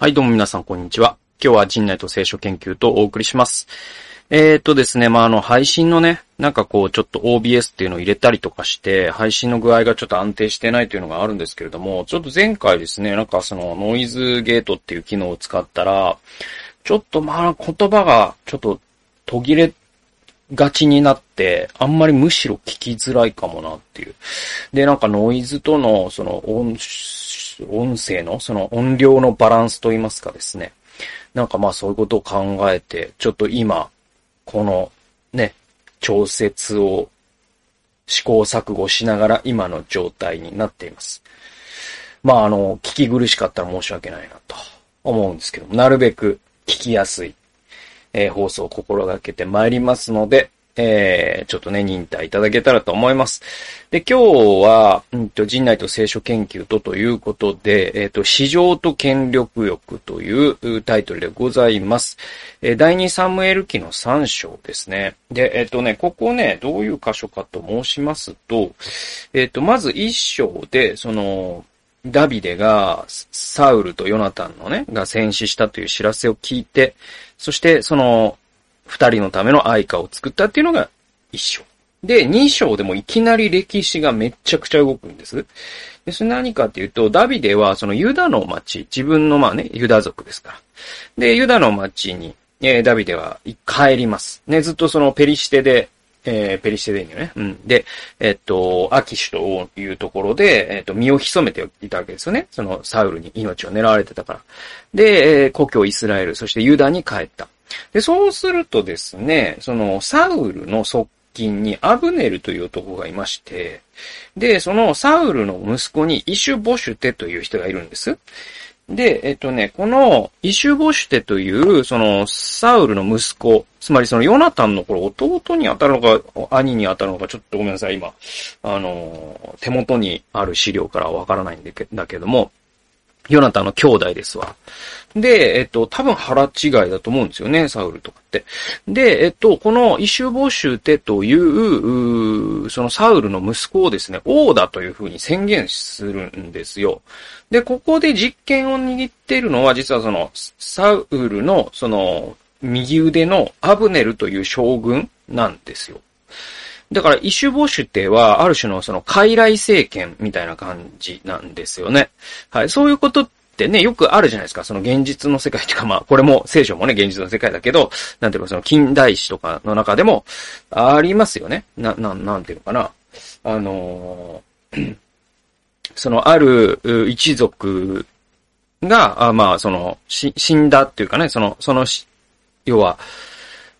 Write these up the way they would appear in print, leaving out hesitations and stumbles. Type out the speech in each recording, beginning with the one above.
はい、どうも皆さん、こんにちは。今日は陣内と聖書研究とお送りします。ですね、配信のね、ちょっと OBS っていうのを入れたりとかして、配信の具合がちょっと安定してないというのがあるんですけれども、ちょっと前回ですね、ノイズゲートっていう機能を使ったら、ちょっと言葉がちょっと途切れがちになって、あんまりむしろ聞きづらいかもなっていう。で、ノイズとの、音声のその音量のバランスといいますかですね。そういうことを考えて、ちょっと今、このね、調節を試行錯誤しながら今の状態になっています。聞き苦しかったら申し訳ないなと思うんですけども、なるべく聞きやすい、放送を心がけてまいりますので、ちょっとね、忍耐いただけたらと思います。で、今日は、陣内と聖書研究とということで、市場と権力欲というタイトルでございます。第2サムエル記の3章ですね。で、ここね、どういう箇所かと申しますと、まず1章で、ダビデがサウルとヨナタンのね、が戦死したという知らせを聞いて、そして、二人のための愛歌を作ったっていうのが一章。で、二章でもいきなり歴史がめちゃくちゃ動くんです。で、それ何かっていうと、ダビデはそのユダの町、自分のユダ族ですから。で、ユダの町に、ダビデは帰ります。ね、ずっとペリシテでね。うん。で、アキシュというところで、身を潜めていたわけですよね。サウルに命を狙われてたから。で、故郷イスラエル、そしてユダに帰った。で、そうするとですね、サウルの側近にアブネルという男がいまして、で、サウルの息子にイシュボシュテという人がいるんです。で、このイシュボシュテという、サウルの息子、つまりヨナタンの弟に当たるのか、兄に当たるのか、ちょっとごめんなさい、今、手元にある資料からわからないんだけども、ヨナタンの兄弟ですわ。で、多分腹違いだと思うんですよね、サウルとかって。で、このイシュボシュテという、サウルの息子をですね、王だというふうに宣言するんですよ。で、ここで実権を握っているのは、実はサウルの、右腕のアブネルという将軍なんですよ。だから、イシュボシュテは、ある種の傀儡政権みたいな感じなんですよね。はい。そういうことってね、よくあるじゃないですか。現実の世界とか、これも、聖書もね、現実の世界だけど、なんていうか、近代史とかの中でも、ありますよね。なんていうのかな。ある一族が、死んだっていうかね、要は、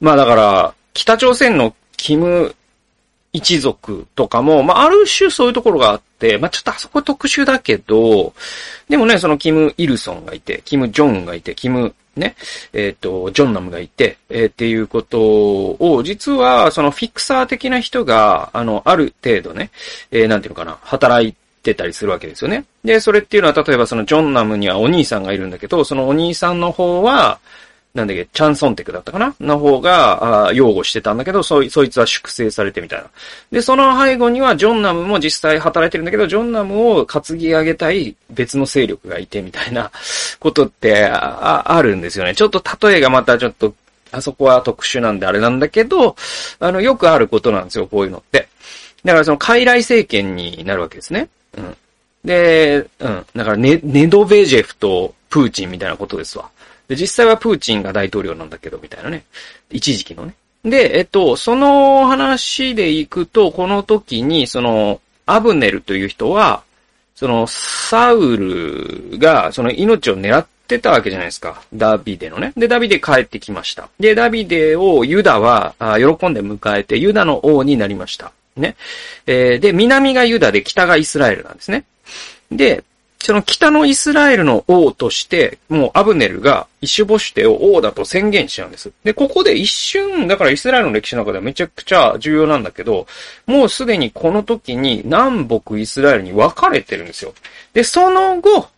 だから、北朝鮮のキム、一族とかも、ある種そういうところがあって、ちょっとあそこ特殊だけど、でもね、キム・イルソンがいて、キム・ジョンがいて、キム、ね、ジョンナムがいて、っていうことを、実は、フィクサー的な人が、ある程度ね、なんていうのかな、働いてたりするわけですよね。で、それっていうのは、例えばジョンナムにはお兄さんがいるんだけど、そのお兄さんの方は、チャンソンテクだったかなの方が、擁護してたんだけど、そいつは粛清されてみたいな。で、その背後には、ジョンナムも実際働いてるんだけど、ジョンナムを担ぎ上げたい別の勢力がいてみたいなことって、あるんですよね。ちょっと例えがまたちょっと、あそこは特殊なんであれなんだけど、よくあることなんですよ、こういうのって。だから傀儡政権になるわけですね。うん。で、うん。だからネドベジェフとプーチンみたいなことですわ。で、実際はプーチンが大統領なんだけど、みたいなね。一時期のね。で、その話で行くと、この時に、アブネルという人は、サウルが、命を狙ってたわけじゃないですか。ダビデのね。で、ダビデ帰ってきました。で、ダビデをユダは、喜んで迎えて、ユダの王になりました。ね。で、南がユダで、北がイスラエルなんですね。で、北のイスラエルの王として、もうアブネルがイシュボシュテを王だと宣言しちゃうんです。で、ここで一瞬、だからイスラエルの歴史の中ではめちゃくちゃ重要なんだけど、もうすでにこの時に南北イスラエルに分かれてるんですよ。で、その後、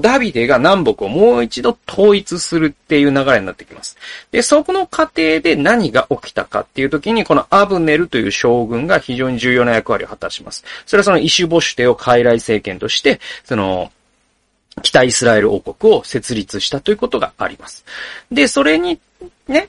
ダビデが南北をもう一度統一するっていう流れになってきます。で、そこの過程で何が起きたかっていう時に、このアブネルという将軍が非常に重要な役割を果たします。それはイシュボシュテを傀儡政権として、北イスラエル王国を設立したということがあります。で、それに、ね、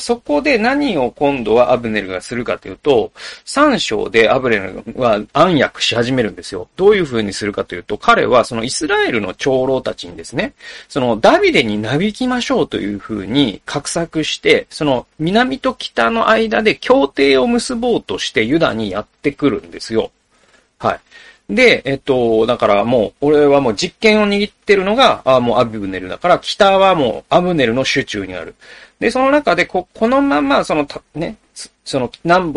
そこで何を今度はアブネルがするかというと、3章でアブネルは暗躍し始めるんですよ。どういう風にするかというと、彼はそのイスラエルの長老たちにですね、そのダビデになびきましょうという風に画策して、その南と北の間で協定を結ぼうとしてユダにやってくるんですよ。はい。で、だからもう、俺はもう実権を握ってるのが、もうアブネルだから、北はもうアブネルの手中にある。で、その中で、このまま、その南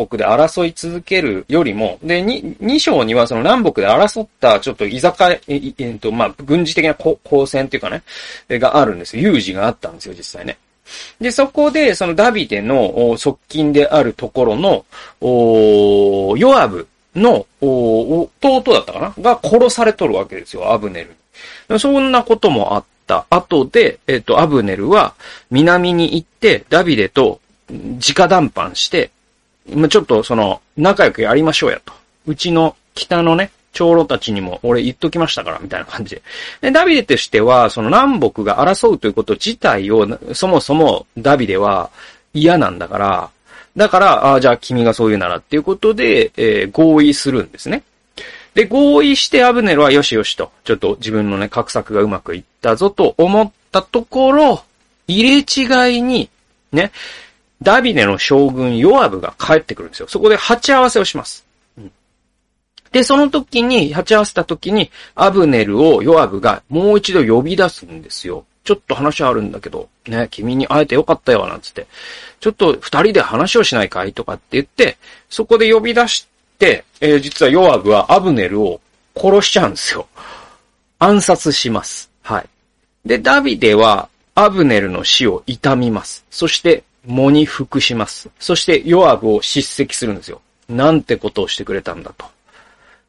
北で争い続けるよりも、で、2章にはその南北で争った、ちょっと居酒屋、軍事的な交戦っていうかね、があるんですよ。有事があったんですよ、実際ね。で、そこで、そのダビデの側近であるところの、ヨアブの弟だったかなが殺されとるわけですよ、アブネルに。そんなこともあった後で、アブネルは南に行ってダビデと直談判して、ちょっとその仲良くやりましょうやと。うちの北のね、長老たちにも俺言っときましたからみたいな感じで。で、ダビデとしてはその南北が争うということ自体をそもそもダビデは嫌なんだから、じゃあ君がそう言うならっていうことで、合意するんですね。で、合意してアブネルはよしよしと、ちょっと自分のね、画策がうまくいったぞと思ったところ、入れ違いに、ね、ダビデの将軍ヨアブが帰ってくるんですよ。そこで鉢合わせをします。で、その時に、鉢合わせた時に、アブネルをヨアブがもう一度呼び出すんですよ。ちょっと話あるんだけど、ね、君に会えてよかったよ、なんつって。ちょっと二人で話をしないかいとかって言って、そこで呼び出して、実はヨアブはアブネルを殺しちゃうんですよ。暗殺します。はい。で、ダビデはアブネルの死を悼みます。そして、喪に服します。そして、ヨアブを叱責するんですよ。なんてことをしてくれたんだと。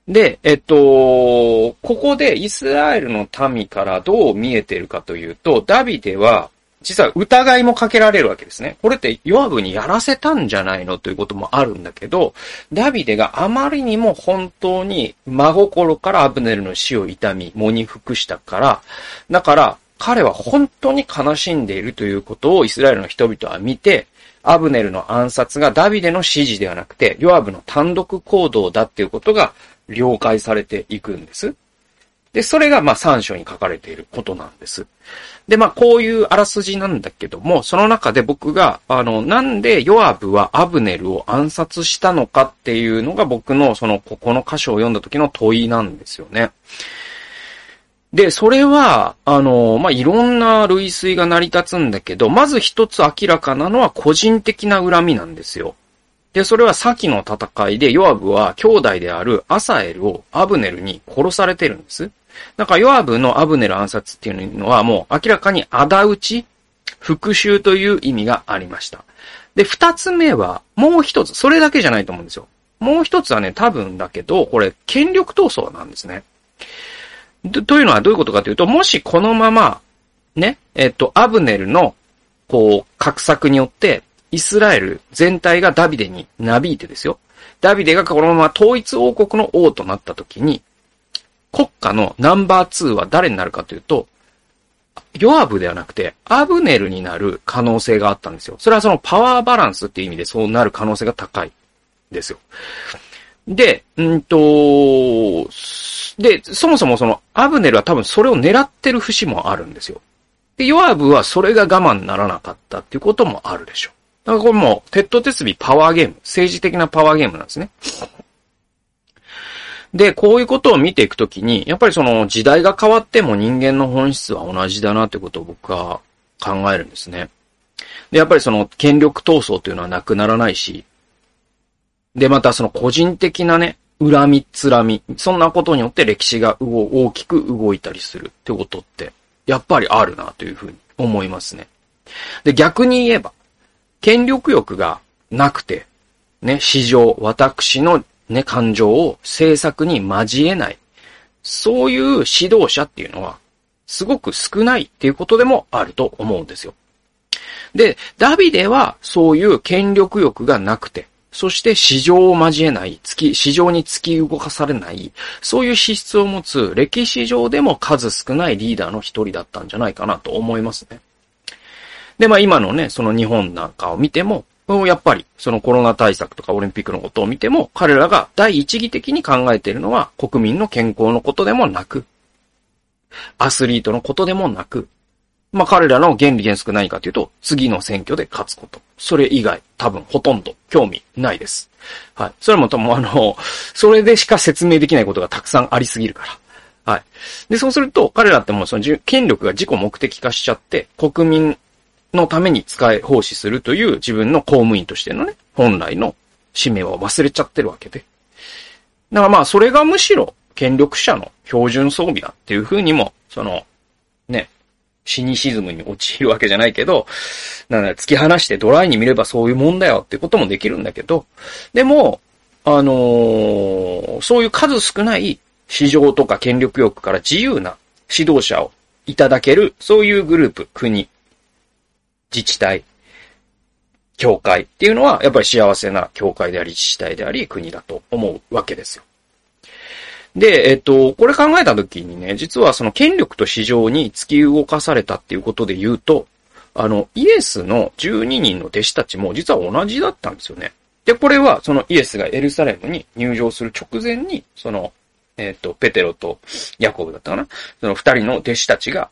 で、ここでイスラエルの民からどう見えているかというと、ダビデは、実は疑いもかけられるわけですね。これってヨアブにやらせたんじゃないのということもあるんだけど、ダビデがあまりにも本当に真心からアブネルの死を悼み、喪に服したから、だから彼は本当に悲しんでいるということをイスラエルの人々は見て、アブネルの暗殺がダビデの指示ではなくて、ヨアブの単独行動だっていうことが了解されていくんです。で、それが3章に書かれていることなんです。で、こういうあらすじなんだけども、その中で僕が、なんでヨアブはアブネルを暗殺したのかっていうのが僕のこの箇所を読んだ時の問いなんですよね。で、それは、いろんな類推が成り立つんだけど、まず一つ明らかなのは個人的な恨みなんですよ。で、それは先の戦いでヨアブは兄弟であるアサエルをアブネルに殺されてるんです。だからヨアブのアブネル暗殺っていうのはもう明らかに仇討ち、復讐という意味がありました。で、二つ目はもう一つ、それだけじゃないと思うんですよ。もう一つはね、多分だけど、これ権力闘争なんですね。というのはどういうことかというと、もしこのまま、ね、アブネルの、画策によって、イスラエル全体がダビデになびいてですよ。ダビデがこのまま統一王国の王となったときに、国家のナンバー2は誰になるかというと、ヨアブではなくて、アブネルになる可能性があったんですよ。それはそのパワーバランスっていう意味でそうなる可能性が高いですよ。で、で、そもそもそのアブネルは多分それを狙ってる節もあるんですよ。で、ヨアブはそれが我慢ならなかったっていうこともあるでしょう。だからこれもう、鉄と鉄尾パワーゲーム。政治的なパワーゲームなんですね。で、こういうことを見ていくときに、やっぱりその時代が変わっても人間の本質は同じだなってことを僕は考えるんですね。で、やっぱりその権力闘争というのはなくならないし、で、またその個人的なね、恨み、つらみ、そんなことによって歴史が大きく動いたりするってことって、やっぱりあるなというふうに思いますね。で、逆に言えば、権力欲がなくて、ね、私のね、感情を政策に交えない。そういう指導者っていうのは、すごく少ないっていうことでもあると思うんですよ。で、ダビデはそういう権力欲がなくて、そして市場を交えない、市場に突き動かされない、そういう資質を持つ歴史上でも数少ないリーダーの一人だったんじゃないかなと思いますね。で、まあ今のね、その日本なんかを見ても、やっぱりそのコロナ対策とかオリンピックのことを見ても、彼らが第一義的に考えているのは国民の健康のことでもなく、アスリートのことでもなく、まあ彼らの原理原則何かというと、次の選挙で勝つこと。それ以外、多分ほとんど興味ないです。はい。それも多分それでしか説明できないことがたくさんありすぎるから。はい。で、そうすると、彼らってもうその権力が自己目的化しちゃって、国民のために奉仕するという自分の公務員としてのね、本来の使命を忘れちゃってるわけで。だからまあ、それがむしろ権力者の標準装備だっていうふうにも、ね、シニシズムに陥るわけじゃないけど、突き放してドライに見ればそういうもんだよってこともできるんだけど、でも、そういう数少ない市場とか権力欲から自由な指導者をいただける、そういうグループ、国、自治体、教会っていうのは、やっぱり幸せな教会であり、自治体であり、国だと思うわけですよ。で、これ考えたときにね、実はその権力と市場に突き動かされたっていうことで言うと、イエスの12人の弟子たちも実は同じだったんですよね。で、これはそのイエスがエルサレムに入場する直前に、ペテロとヤコブだったかな、その二人の弟子たちが、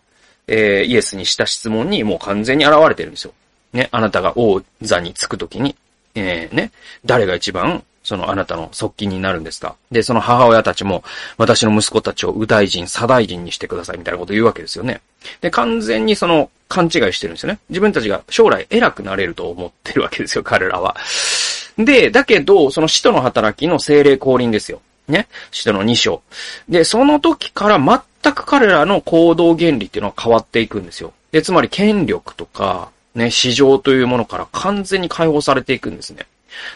イエスにした質問にもう完全に現れてるんですよ。ね、あなたが王座に着くときに、誰が一番、あなたの側近になるんですか。で、その母親たちも、私の息子たちを右大臣、左大臣にしてくださいみたいなことを言うわけですよね。で、完全に勘違いしてるんですよね。自分たちが将来偉くなれると思ってるわけですよ、彼らは。で、だけど、使徒の働きの聖霊降臨ですよ。ね。使徒の2章。で、その時から全く彼らの行動原理っていうのは変わっていくんですよ。で、つまり権力とか、ね、市場というものから完全に解放されていくんですね。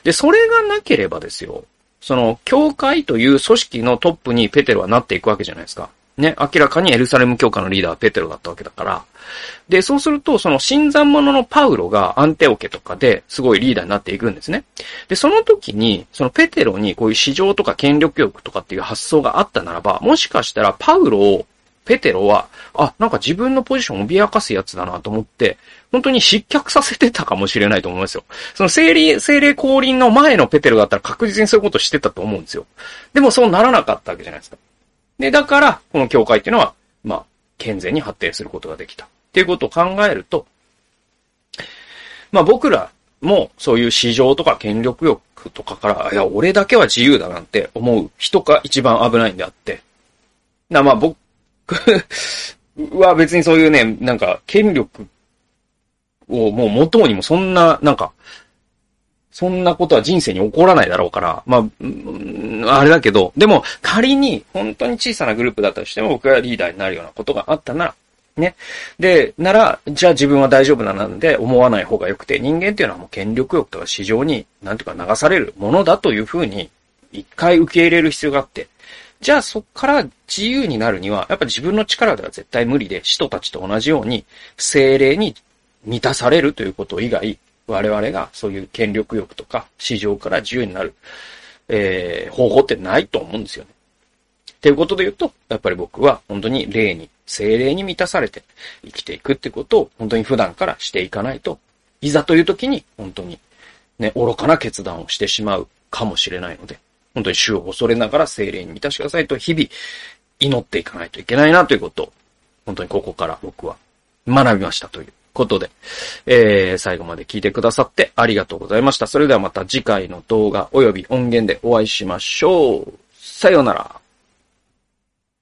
で、それがなければですよ。教会という組織のトップにペテロはなっていくわけじゃないですか。ね、明らかにエルサレム教会のリーダーはペテロだったわけだから。で、そうすると、新参者のパウロがアンテオケとかですごいリーダーになっていくんですね。で、その時に、ペテロにこういう市場とか権力欲とかっていう発想があったならば、もしかしたらペテロは、なんか自分のポジションを脅かすやつだなと思って、本当に失脚させてたかもしれないと思いますよ。聖霊降臨の前のペテロだったら確実にそういうことしてたと思うんですよ。でもそうならなかったわけじゃないですか。で、だから、この教会っていうのは、まあ、健全に発展することができた。っていうことを考えると、まあ僕らもそういう市場とか権力欲とかから、いや、俺だけは自由だなんて思う人が一番危ないんであって。まあ僕は別にそういうね、なんか権力をもう元にもそんなことは人生に起こらないだろうから、まあ、あれだけど、でも仮に本当に小さなグループだったとしても僕がリーダーになるようなことがあったなら、ね。で、じゃあ自分は大丈夫だなんて思わない方がよくて、人間っていうのはもう権力欲とか市場になんていうか流されるものだというふうに一回受け入れる必要があって、じゃあそっから自由になるには、やっぱ自分の力では絶対無理で、使徒たちと同じように、聖霊に満たされるということ以外、我々がそういう権力欲とか、市場から自由になる、方法ってないと思うんですよね。ということで言うと、やっぱり僕は本当に聖霊に満たされて生きていくってことを本当に普段からしていかないと、いざという時に本当にね、愚かな決断をしてしまうかもしれないので、本当に主を恐れながら聖霊に満たしてくださいと日々祈っていかないといけないなということを本当にここから僕は学びましたということで、最後まで聞いてくださってありがとうございました。それではまた次回の動画及び音源でお会いしましょう。さようなら。